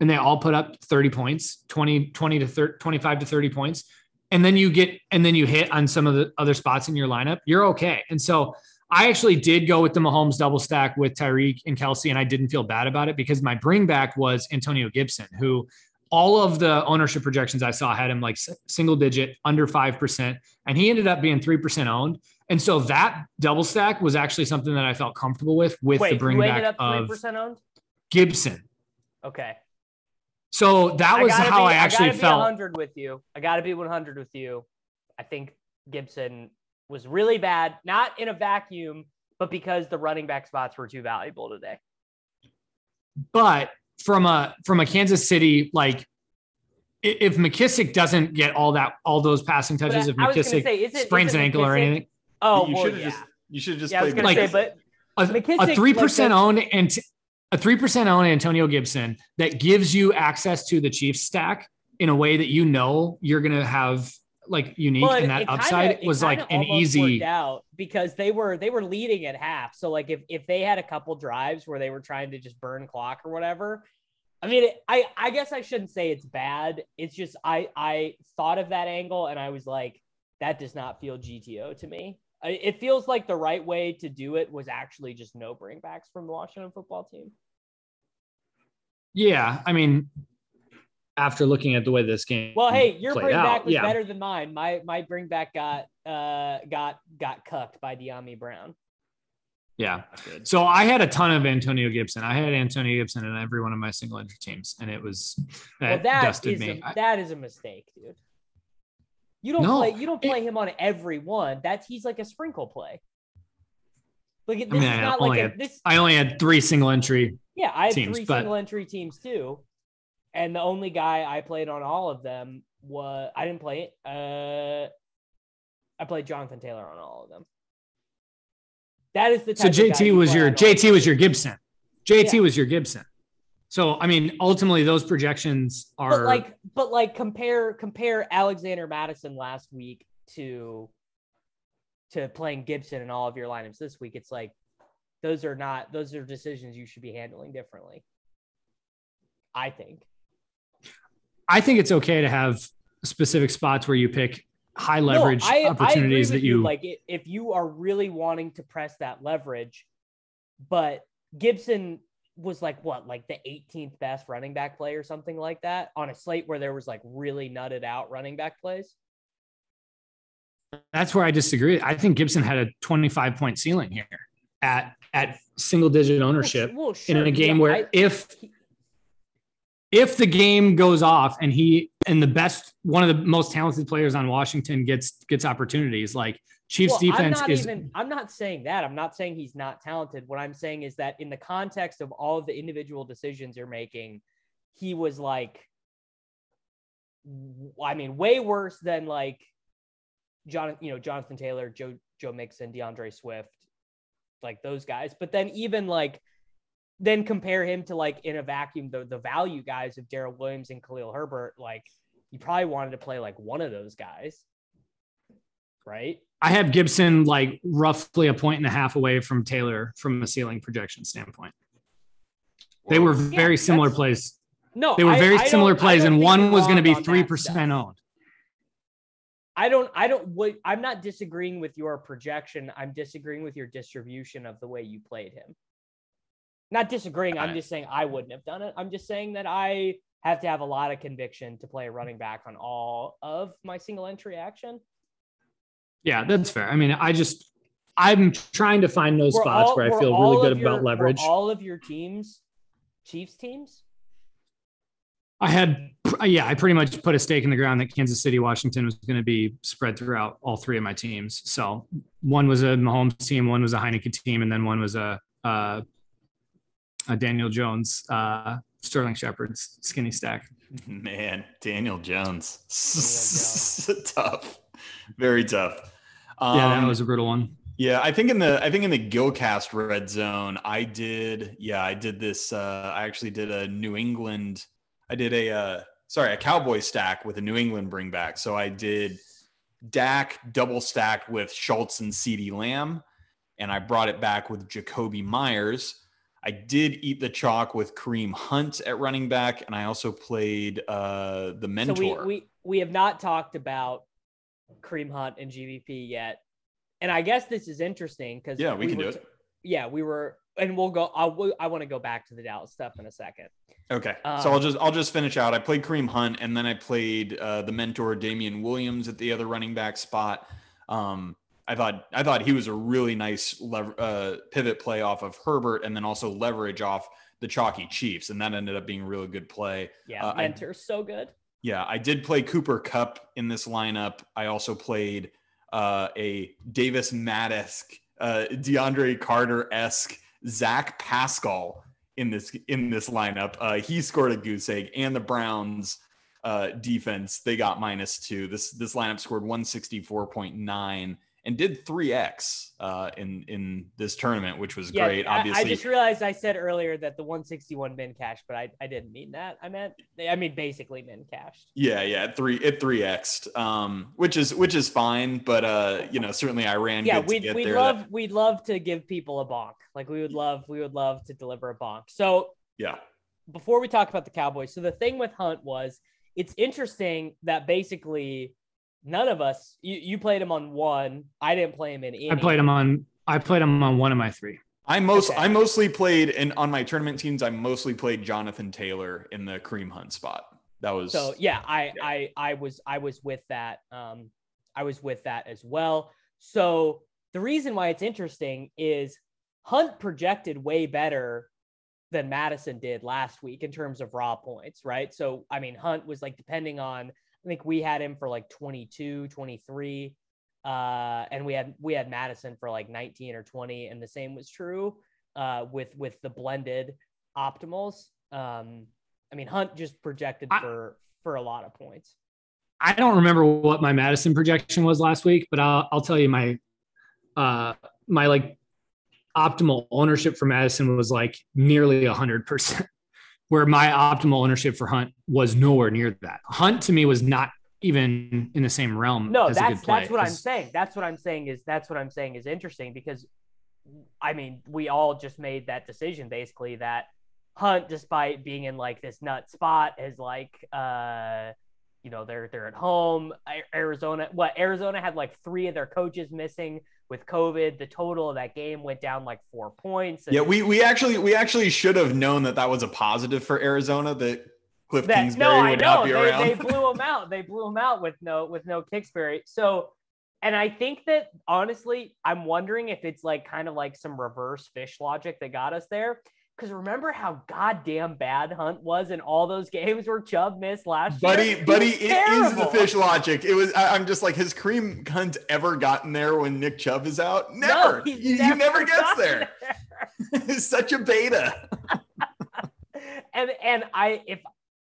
and they all put up thirty points, twenty, twenty to thirty, twenty-five to thirty points, and then you get, and then you hit on some of the other spots in your lineup, you're okay. And so I actually did go with the Mahomes double stack with Tyreek and Kelce, and I didn't feel bad about it because my bring back was Antonio Gibson, who all of the ownership projections I saw had him like single digit under five percent, and he ended up being three percent owned. And so that double stack was actually something that I felt comfortable with, with Wait, the bring back ended up three percent owned? Gibson. Okay. So that was I how be, I actually I gotta felt. I got to be one hundred with you. I got to be one hundred with you. I think Gibson was really bad, not in a vacuum, but because the running back spots were too valuable today. But from a from a Kansas City, like if McKissick doesn't get all that all those passing touches, but if McKissick say, it, sprains an ankle McKissick? Or anything, oh you well, should have yeah. just you should just yeah, played like say, but a three percent owned and a three percent owned Antonio Gibson that gives you access to the Chiefs stack in a way that you know you're gonna have. Like unique well, and that kinda, upside was like an easy out because they were, they were leading at half. So like if, if they had a couple drives where they were trying to just burn clock or whatever, I mean, it, I, I guess I shouldn't say it's bad. It's just, I, I thought of that angle and I was like, that does not feel G T O to me. I, it feels like the right way to do it was actually just no bring backs from the Washington football team. Yeah. I mean, after looking at the way this game, well, hey, your bring back was yeah. better than mine. My my bring back got uh got got cucked by De'Ami Brown. Yeah, so I had a ton of Antonio Gibson. I had Antonio Gibson in every one of my single entry teams, and it was that, well, that dusted is me. A, that is a mistake, dude. You don't no, play. You don't play it, him on every one. That's he's like a sprinkle play. Look, like, this I mean, is not like had, a, this. I only had three single entry. Yeah, I had teams, three but, single entry teams too. And the only guy I played on all of them was I didn't play it. Uh, I played Jonathan Taylor on all of them. That is the type so J T of was your J T was your Gibson. J T yeah. was your Gibson. So I mean, ultimately, those projections are but like, but like compare compare Alexander Madison last week to to playing Gibson in all of your lineups this week. It's like those are not those are decisions you should be handling differently. I think. I think it's okay to have specific spots where you pick high leverage no, I, opportunities I that you, you like if you are really wanting to press that leverage, but Gibson was like what, like the eighteenth best running back play or something like that on a slate where there was like really nutted out running back plays. That's where I disagree. I think Gibson had a twenty-five point ceiling here at, at single digit ownership well, well, sure, in a game yeah, where I, if if the game goes off and he and the best, one of the most talented players on Washington gets gets opportunities, like Chiefs well, defense I'm not is. Even, I'm not saying that. I'm not saying he's not talented. What I'm saying is that in the context of all of the individual decisions you're making, he was like, I mean, way worse than like John, you know, Jonathan Taylor, Joe Joe Mixon, DeAndre Swift, like those guys. But then even like, then compare him to like in a vacuum, the, the value guys of Darrell Williams and Khalil Herbert, like you probably wanted to play like one of those guys. Right. I have Gibson like roughly a point and a half away from Taylor from a ceiling projection standpoint. They were very yeah, similar plays. No, they were I, very I similar plays, and one was going to be three percent owned. I don't. I don't. What, I'm not disagreeing with your projection. I'm disagreeing with your distribution of the way you played him. Not disagreeing. I'm just saying I wouldn't have done it. I'm just saying that I have to have a lot of conviction to play a running back on all of my single entry action. Yeah, that's fair. I mean, I just I'm trying to find those we're spots all, where I feel really good your, about leverage. All of your teams, Chiefs teams. I had, yeah, I pretty much put a stake in the ground that Kansas City, Washington was going to be spread throughout all three of my teams. So one was a Mahomes team, one was a Heinicke team, and then one was a, a, a Daniel Jones, uh, Sterling Shepard's skinny stack. Man, Daniel Jones. Daniel Jones. Tough. Very tough. Um, yeah, that was a brutal one. Yeah, I think in the I think in the Gilcast red zone, I did, yeah, I did this, uh, I actually did a New England I did a, uh, sorry, a Cowboy stack with a New England bring back. So I did Dak double stacked with Schultz and CeeDee Lamb, and I brought it back with Jacoby Myers. I did eat the chalk with Kareem Hunt at running back, and I also played uh, the mentor. So we, we, we have not talked about Kareem Hunt and G V P yet. And I guess this is interesting because yeah, we, we can were, do it. Yeah, we were, and we'll go, I'll, I want to go back to the Dallas stuff in a second. Okay, so um, I'll just I'll just finish out. I played Kareem Hunt, and then I played uh, the mentor Damian Williams at the other running back spot. Um, I thought I thought he was a really nice lever, uh, pivot play off of Herbert, and then also leverage off the chalky Chiefs, and that ended up being a really good play. Yeah, uh, mentor's I, so good. Yeah, I did play Cooper Kupp in this lineup. I also played uh, a Davis Matt-esque, uh, DeAndre Carter-esque, Zach Pascal in this in this lineup. Uh he scored a goose egg, and the Browns uh defense, they got minus two. This this lineup scored one sixty-four point nine and did three x uh in in this tournament, which was yeah, great. Obviously I, I just realized I said earlier that the one sixty-one min cashed, but I, I didn't mean that. I meant I mean basically min cashed. Yeah, yeah, three it three x'd, um which is which is fine, but uh you know, certainly I ran yeah, good we'd, to get we'd there. love that... we'd love to give people a bonk. Like we would love we would love to deliver a bonk. So yeah, before we talk about the Cowboys, so the thing with Hunt was it's interesting that basically none of us, you, you played him on one. I didn't play him in any. I played him on, I played him on one of my three. I most, okay. I mostly played and on my tournament teams, I mostly played Jonathan Taylor in the Kareem Hunt spot. That was. So yeah, I, yeah. I, I was, I was with that. Um, I was with that as well. So the reason why it's interesting is Hunt projected way better than Madison did last week in terms of raw points. Right. So, I mean, Hunt was like, depending on, I think we had him for like twenty-two, twenty-three, uh, and we had we had Madison for like nineteen or twenty, and the same was true uh, with with the blended optimals. Um, I mean, Hunt just projected for I, for a lot of points. I don't remember what my Madison projection was last week, but I'll I'll tell you my uh, my like optimal ownership for Madison was like nearly one hundred percent. Where my optimal ownership for Hunt was nowhere near that. Hunt to me was not even in the same realm. No, as that's a good play. That's what I'm saying. That's what I'm saying is that's what I'm saying is interesting because, I mean, we all just made that decision basically that Hunt, despite being in like this nut spot, is like, uh, you know, they're they're at home. Arizona, what Arizona had like three of their coaches missing with COVID. The total of that game went down like four points. And yeah, we we actually we actually should have known that that was a positive for Arizona that Cliff that, Kingsbury no, would not be they, around. They blew him out. They blew him out with no with no Kingsbury. So, and I think that honestly, I'm wondering if it's like kind of like some reverse fish logic that got us there. Because remember how goddamn bad Hunt was in all those games where Chubb missed last buddy, year? Buddy, buddy, it is the fish logic. It was. I, I'm just like, has Kareem Hunt ever gotten there when Nick Chubb is out? Never. No, he, he never, never gets there. there. Such a beta. and and I if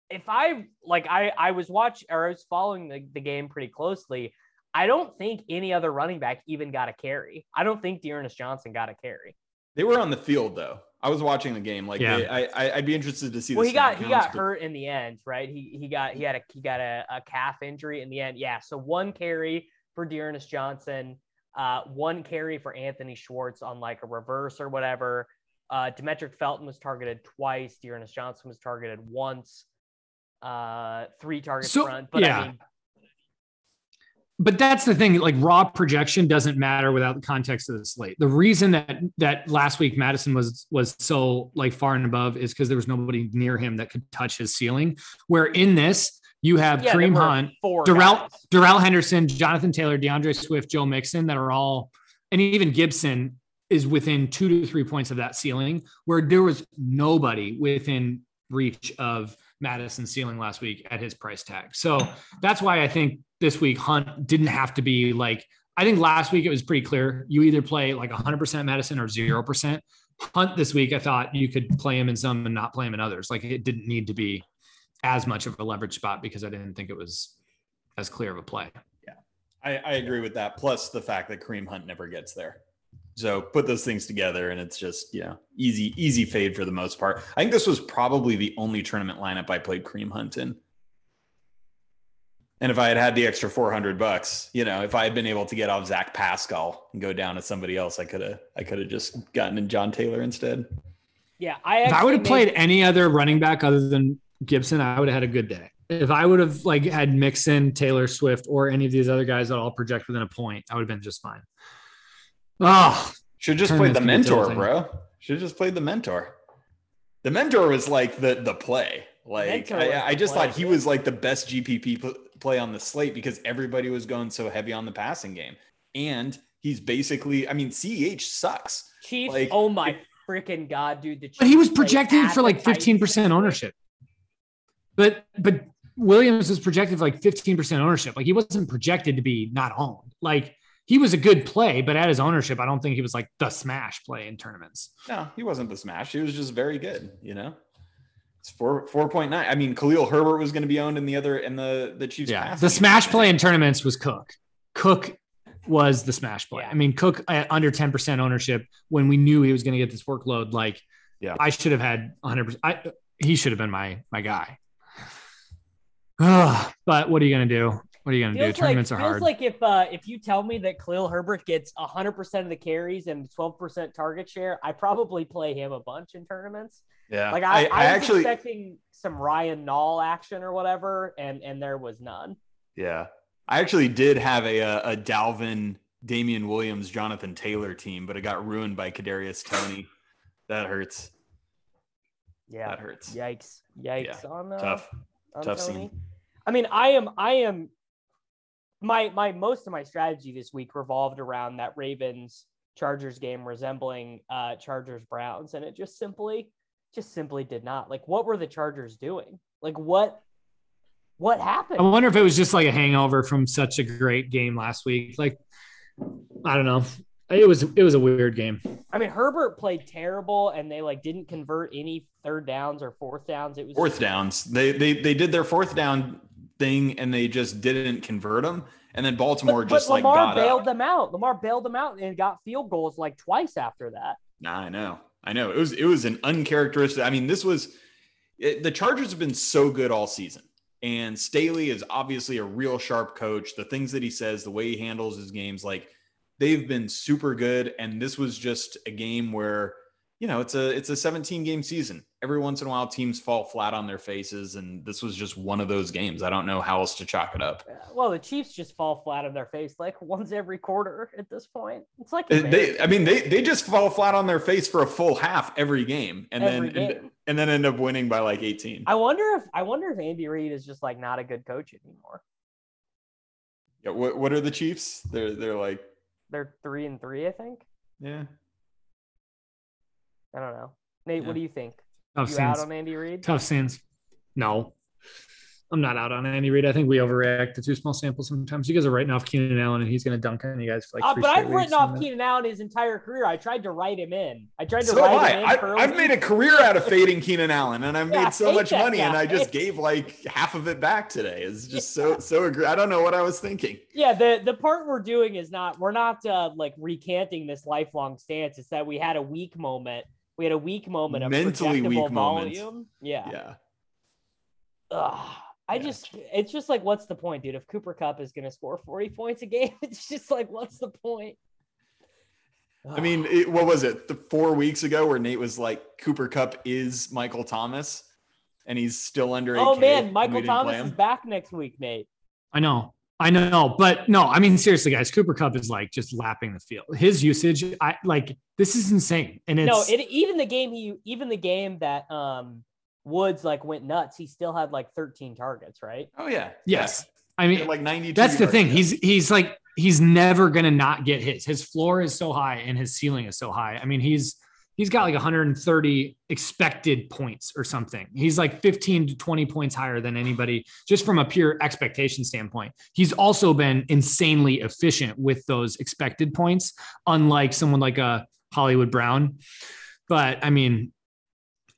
if I like I I was watching or I was following the, the game pretty closely. I don't think any other running back even got a carry. I don't think Dearness Johnson got a carry. They were on the field though. I was watching the game. Like yeah. they, I, I'd be interested to see. Well, he got counts, he got but... hurt in the end, right? He he got he had a he got a, a calf injury in the end. Yeah. So one carry for Dearness Johnson, uh, one carry for Anthony Schwartz on like a reverse or whatever. Uh, Demetric Felton was targeted twice. Dearness Johnson was targeted once. Uh, three targets so, front, but yeah. I mean. But that's the thing, like raw projection doesn't matter without the context of the slate. The reason that that last week Madison was was so like far and above is because there was nobody near him that could touch his ceiling. Where in this, you have yeah, Kareem Hunt, Darrell, Darrell Henderson, Jonathan Taylor, DeAndre Swift, Joe Mixon that are all, and even Gibson is within two to three points of that ceiling, where there was nobody within reach of Madison's ceiling last week at his price tag. So that's why I think this week Hunt didn't have to be like, I think last week it was pretty clear. You either play like one hundred percent Madison or zero percent Hunt this week. I thought you could play him in some and not play him in others. Like it didn't need to be as much of a leverage spot because I didn't think it was as clear of a play. Yeah, I, I agree with that. Plus the fact that Kareem Hunt never gets there. So put those things together and it's just, you know, easy, easy fade for the most part. I think this was probably the only tournament lineup I played Kareem Hunt in. And if I had had the extra four hundred bucks, you know, if I had been able to get off Zach Pascal and go down to somebody else, I could have, I could have just gotten in John Taylor instead. Yeah. I if I would have made- played any other running back other than Gibson, I would have had a good day. If I would have like had Mixon, Taylor Swift, or any of these other guys that all project within a point, I would have been just fine. Oh, should just play the mentor, bro. Should just play the mentor. The mentor was like the the play. Like I, I just thought he was like the best G P P play on the slate because everybody was going so heavy on the passing game, and he's basically. I mean, C H sucks. Chiefs. Like, oh my freaking god, dude! The Chiefs, but he was projected for like fifteen percent ownership. But but Williams was projected for like fifteen percent ownership. Like he wasn't projected to be not owned. Like. He was a good play, but at his ownership, I don't think he was like the smash play in tournaments. No, he wasn't the smash. He was just very good, you know? It's four four point nine. I mean, Khalil Herbert was going to be owned in the other in the, the Chiefs yeah. pass. The smash play in tournaments was Cook. Cook was the smash play. Yeah. I mean, Cook at under ten percent ownership when we knew he was going to get this workload, like yeah. I should have had one hundred percent. I, he should have been my my guy. But what are you going to do? What are you going to do? Tournaments like, are feels hard. Like if uh, if you tell me that Khalil Herbert gets one hundred percent of the carries and twelve percent target share, I probably play him a bunch in tournaments. Yeah. Like I, I, I, I was actually, expecting some Ryan Nall action or whatever, and, and there was none. Yeah. I actually did have a, a Dalvin, Damian Williams, Jonathan Taylor team, but it got ruined by Kadarius Toney. That hurts. Yeah. That hurts. Yikes. Yikes. Yeah. On, uh, Tough. On Tough Tony. Scene. I mean, I am. I am. My my most of my strategy this week revolved around that Ravens Chargers game resembling uh, Chargers Browns, and it just simply just simply did not. Like, what were the Chargers doing? Like, what what happened? I wonder if it was just like a hangover from such a great game last week. Like, I don't know. It was it was a weird game. I mean, Herbert played terrible, and they like didn't convert any third downs or fourth downs. It was fourth downs. They they they did their fourth down thing and they just didn't convert them, and then Baltimore but, but just Lamar like got bailed up. them out. Lamar bailed them out and got field goals like twice after that. Nah, I know, I know. It was it was an uncharacteristic. I mean, this was it, the Chargers have been so good all season, and Staley is obviously a real sharp coach. The things that he says, the way he handles his games, like they've been super good. And this was just a game where you know it's a it's a seventeen game season. Every once in a while, teams fall flat on their faces, and this was just one of those games. I don't know how else to chalk it up. Well, the Chiefs just fall flat on their face like once every quarter at this point. It's like they, I mean, they they just fall flat on their face for a full half every game, and every then game. And, and then end up winning by like eighteen. I wonder if I wonder if Andy Reid is just like not a good coach anymore. Yeah, what what are the Chiefs? They're they're like they're three and three, I think. Yeah, I don't know. Nate, yeah. What do you think? Tough you sins. Out on Andy Reid? Tough sins. No, I'm not out on Andy Reid. I think we overreact to too small samples sometimes. You guys are writing off Keenan Allen, and he's going to dunk on you guys for like three uh, But I've written off Keenan Allen his entire career. I tried to write him in. I tried to so write I. him in. I, I've made a career out of fading Keenan Allen, and I've yeah, made so much money, guy. and I just gave like half of it back today. It's just yeah. so so. Agree- I don't know what I was thinking. Yeah, the the part we're doing is not we're not uh, like recanting this lifelong stance. It's that we had a weak moment. We had a weak moment of mentally weak volume. Moment. Yeah. Yeah. Ugh. I yeah. just, it's just like, what's the point, dude? If Cooper Kupp is going to score forty points a game, it's just like, what's the point? Ugh. I mean, it, what was it? The four weeks ago where Nate was like, Cooper Kupp is Michael Thomas and he's still under eight K. Oh man, Michael Thomas is back next week, Nate. I know. I know. But no, I mean, seriously guys, Cooper Kupp is like just lapping the field. His usage, I like, this is insane. And it's no, it, even the game, he, even the game that, um, Woods like went nuts. He still had like thirteen targets, right? Oh yeah. Yes. Yeah. I mean, like ninety-two. That's the thing. He's he's like he's never gonna not get his. His floor is so high and his ceiling is so high. I mean, he's he's got like one hundred thirty expected points or something. He's like fifteen to twenty points higher than anybody, just from a pure expectation standpoint. He's also been insanely efficient with those expected points, unlike someone like a Hollywood Brown. But I mean.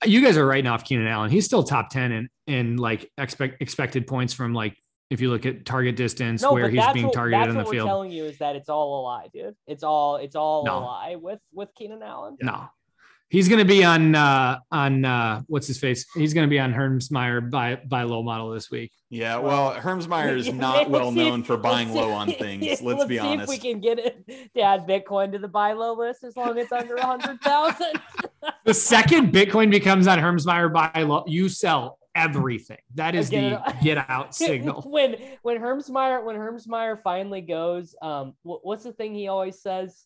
You guys are writing off Keenan Allen. He's still top ten in, in like expect, expected points from like, if you look at target distance, no, where he's being what, targeted in the field. That's what we're telling you is that it's all a lie, dude. It's all, it's all no. a lie with, with Keenan Allen. No, he's going to be on, uh, on uh, what's his face. He's going to be on Hermsmeyer by, by low model this week. Yeah. Well, Hermsmeyer is not well known for buying low on things. Let's be honest. If we can get it to add Bitcoin to the buy low list, as long as it's under a hundred thousand. The second Bitcoin becomes on Hermsmeyer buy low, you sell everything. That is the get out signal. When when Hermsmeyer when Hermsmeyer finally goes, um, what's the thing he always says?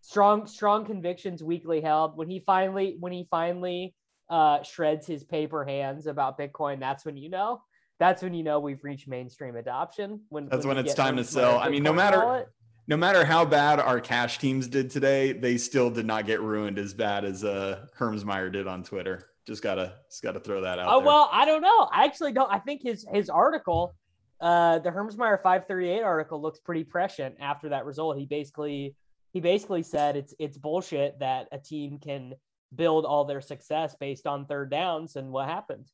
Strong strong convictions weakly held. When he finally when he finally uh, shreds his paper hands about Bitcoin, that's when you know. That's when you know we've reached mainstream adoption. When that's when, when it's time to sell. I mean, no matter. No matter how bad our cash teams did today, they still did not get ruined as bad as uh, Hermsmeyer did on Twitter. Just gotta, just gotta throw that out. Oh there. Well, I don't know. I actually don't. I think his his article, uh, the Hermsmeyer five thirty-eight article, looks pretty prescient after that result. He basically he basically said it's it's bullshit that a team can build all their success based on third downs, and what happened?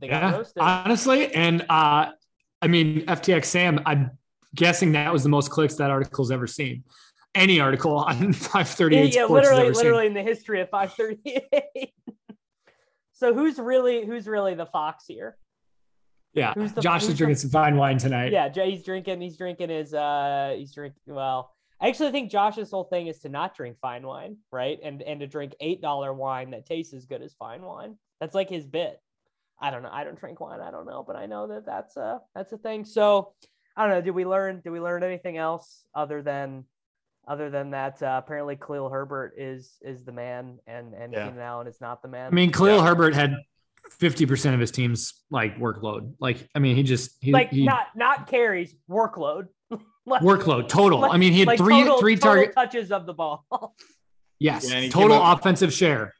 They got yeah, roasted. Honestly, and uh, I mean F T X Sam, I. guessing that was the most clicks that article's ever seen. Any article on five thirty-eight. Yeah, yeah literally, literally seen. In the history of five thirty-eight. So who's really, who's really the fox here? Yeah, the, Josh is drinking the, some fine wine tonight. Yeah, Jay, he's drinking. He's drinking his. Uh, he's drinking. Well, I actually think Josh's whole thing is to not drink fine wine, right? And and to drink eight dollar wine that tastes as good as fine wine. That's like his bit. I don't know. I don't drink wine. I don't know, but I know that that's a that's a thing. So. I don't know. Did we learn? Did we learn anything else other than, other than that? Uh, apparently, Khalil Herbert is is the man, and and yeah. Keenan Allen is not the man. I mean, Khalil yeah. Herbert had fifty percent of his team's like workload. Like, I mean, he just he, like he, not not carries workload, like, workload total. Like, I mean, he had like three total, three target touches of the ball. Yes, yeah, total offensive share.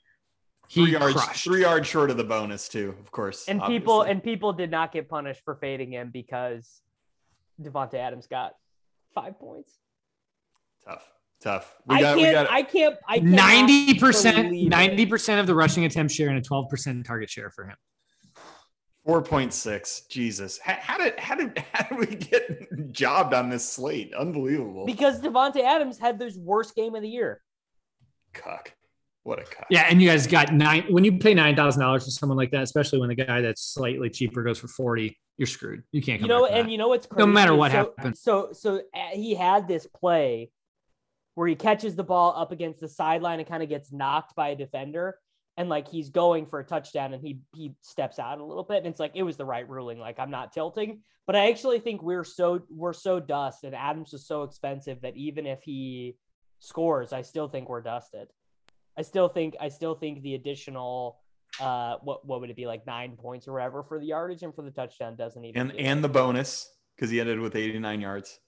He three yards, crushed. three yards short of the bonus too, of course. And obviously. people and people did not get punished for fading him because. Davante Adams got five points. Tough, tough. We got, I, can't, we got I can't. I can't. Ninety percent. Ninety percent of the rushing attempt share and a twelve percent target share for him. Four point six. Jesus, how, how did how did how did we get jobbed on this slate? Unbelievable. Because Davante Adams had his worst game of the year. Cuck. What a cut. Yeah, and you guys got nine. When you pay nine thousand dollars for someone like that, especially when the guy that's slightly cheaper goes for forty, you're screwed. You can't come you know, back to and that. You know what's crazy? No matter what so, happens. So so he had this play where he catches the ball up against the sideline and kind of gets knocked by a defender. And, like, he's going for a touchdown and he he steps out a little bit. And it's like, it was the right ruling. Like, I'm not tilting. But I actually think we're so, we're so dust and Adams is so expensive that even if he scores, I still think we're dusted. I still think I still think the additional uh what what would it be like nine points or whatever for the yardage and for the touchdown doesn't even and do and it. The bonus because he ended with eighty-nine yards.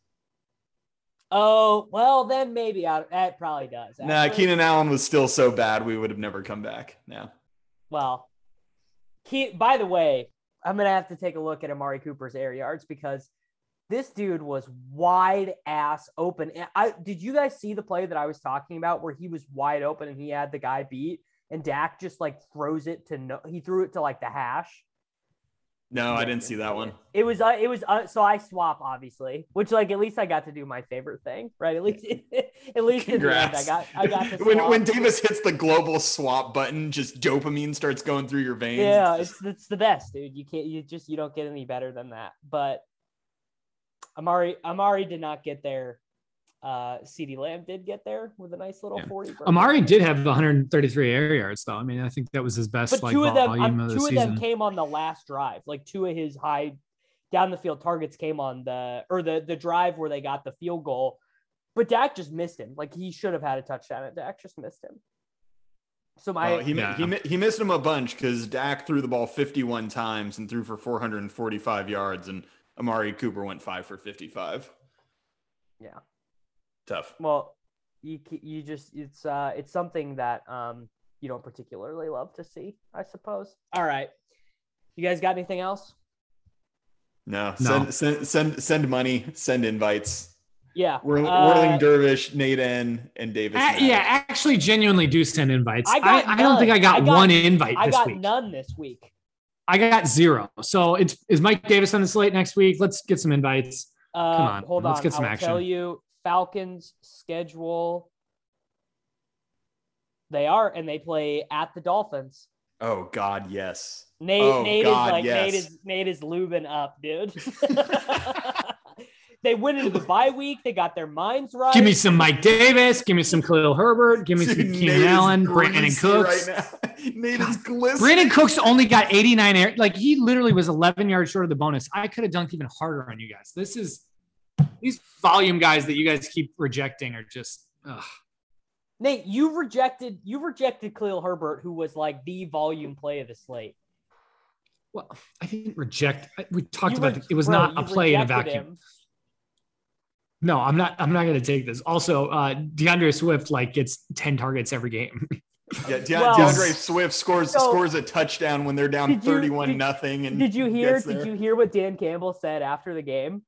oh, well, then maybe I, that probably does. No, nah, Keenan Allen was still so bad we would have never come back. No. Well, Ke- by the way, I'm going to have to take a look at Amari Cooper's air yards because this dude was wide ass open. And I did you guys see the play that I was talking about where he was wide open and he had the guy beat and Dak just like throws it to no, he threw it to like the hash. No, I didn't see that one. It was, uh, it was, uh, so I swap obviously, which like, at least I got to do my favorite thing, right? At least, at least in the end I got, I got to swap. when, when Davis hits the global swap button, just dopamine starts going through your veins. Yeah. It's, it's the best, dude. You can't, you just, you don't get any better than that, but Amari, Amari did not get there. Uh, CeeDee Lamb did get there with a nice little yeah. forty. Burn. Amari did have one thirty-three air yards, though. I mean, I think that was his best. But like, two of them, um, of the two season. of them came on the last drive. Like two of his high down the field targets came on the or the the drive where they got the field goal. But Dak just missed him. Like he should have had a touchdown. And Dak just missed him. So my uh, he, yeah. he he missed him a bunch because Dak threw the ball fifty-one times and threw for four hundred forty-five yards, and Amari Cooper went five for fifty-five. Yeah. Tough. Well, you you just it's uh it's something that um you don't particularly love to see, I suppose. All right, you guys got anything else? No. no. Send send send send money. Send invites. Yeah. Whirling uh, Dervish, Nate N, and Davis. Uh, yeah, actually, genuinely do send invites. I I, I don't think I got, I got one invite. I this got week. none this week. I got zero. So it's is Mike Davis on the slate next week? Let's get some invites. Uh, Come on, hold on. Let's get some I will action. Tell you. Falcons schedule. They are, and they play at the Dolphins. Oh God, yes. Nate, oh, Nate God, is like yes. Nate is Nate is lubing up, dude. They went into the bye week. They got their minds right. Give me some Mike Davis. Give me some Khalil Herbert. Give me dude, some Keenan Allen. Brandon Cooks. Right now. Nate is glistening. Brandon Cooks only got eighty-nine air. Like he literally was eleven yards short of the bonus. I could have dunked even harder on you guys. This is. These volume guys that you guys keep rejecting are just ugh. Nate, you rejected you rejected Khalil Herbert, who was like the volume play of the slate. Well, I didn't reject. We talked you about re- the, it was bro, not a play in a vacuum. Him. No, I'm not. I'm not going to take this. Also, uh, DeAndre Swift like gets ten targets every game. Yeah, De- well, DeAndre Swift scores so, scores a touchdown when they're down thirty-one nothing. And did you hear? Did you hear what Dan Campbell said after the game?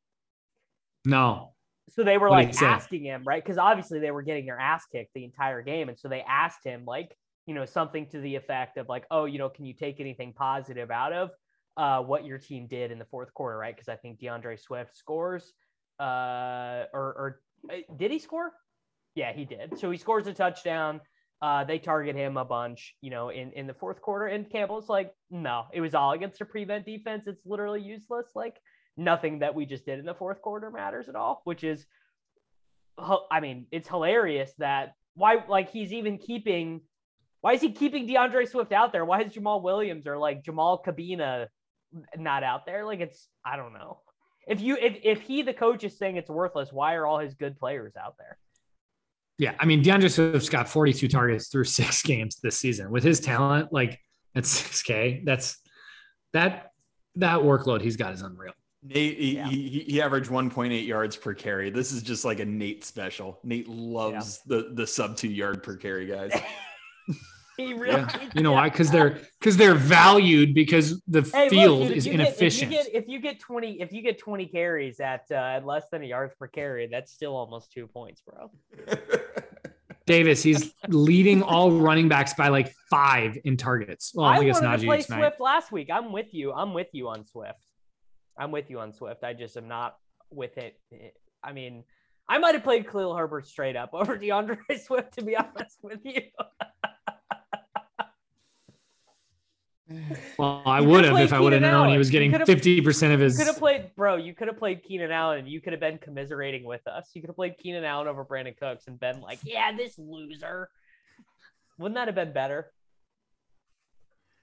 No. So they were like asking him, right? Because obviously they were getting their ass kicked the entire game. And so they asked him like, you know, something to the effect of like, oh, you know, can you take anything positive out of uh, what your team did in the fourth quarter, right? Because I think DeAndre Swift scores uh, or, or did he score? Yeah, he did. So he scores a touchdown. Uh, they target him a bunch, you know, in, in the fourth quarter. And Campbell's like, no, it was all against a prevent defense. It's literally useless. Like, nothing that we just did in the fourth quarter matters at all, which is, I mean, it's hilarious that why, like he's even keeping, why is he keeping DeAndre Swift out there? Why is Jamal Williams or like Jamal Cabina not out there? Like it's, I don't know. If you, if, if he, the coach is saying it's worthless, why are all his good players out there? Yeah. I mean, DeAndre Swift's got forty-two targets through six games this season with his talent. Like that's six K. That's that, that workload he's got is unreal. Nate, yeah. he, he averaged one point eight yards per carry. This is just like a Nate special. Nate loves yeah. the the sub two yard per carry guys. He really, yeah. you know yeah. why? Because they're because they're valued because the hey, field look, dude, is inefficient. Get, if, you get, if you get twenty, if you get twenty carries at uh, less than a yards per carry, that's still almost two points, bro. Davis, he's leading all running backs by like five in targets. Well, I, I guess wanted to play tonight. Swift last week. I'm with you. I'm with you on Swift. I'm with you on Swift. I just am not with it. I mean, I might have played Khalil Herbert straight up over DeAndre Swift, to be honest with you. Well, I would have if Keenan I would have known he was getting fifty percent of his. You could have played, bro, you could have played Keenan Allen and you could have been commiserating with us. You could have played Keenan Allen over Brandon Cooks and been like, yeah, this loser. Wouldn't that have been better?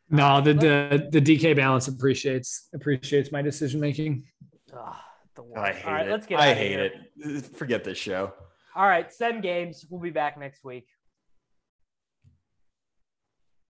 No, the, the the D K balance appreciates appreciates my decision making. Oh, the worst. I hate All right, it. Let's get I hate here. it. Forget this show. All right, send games. We'll be back next week.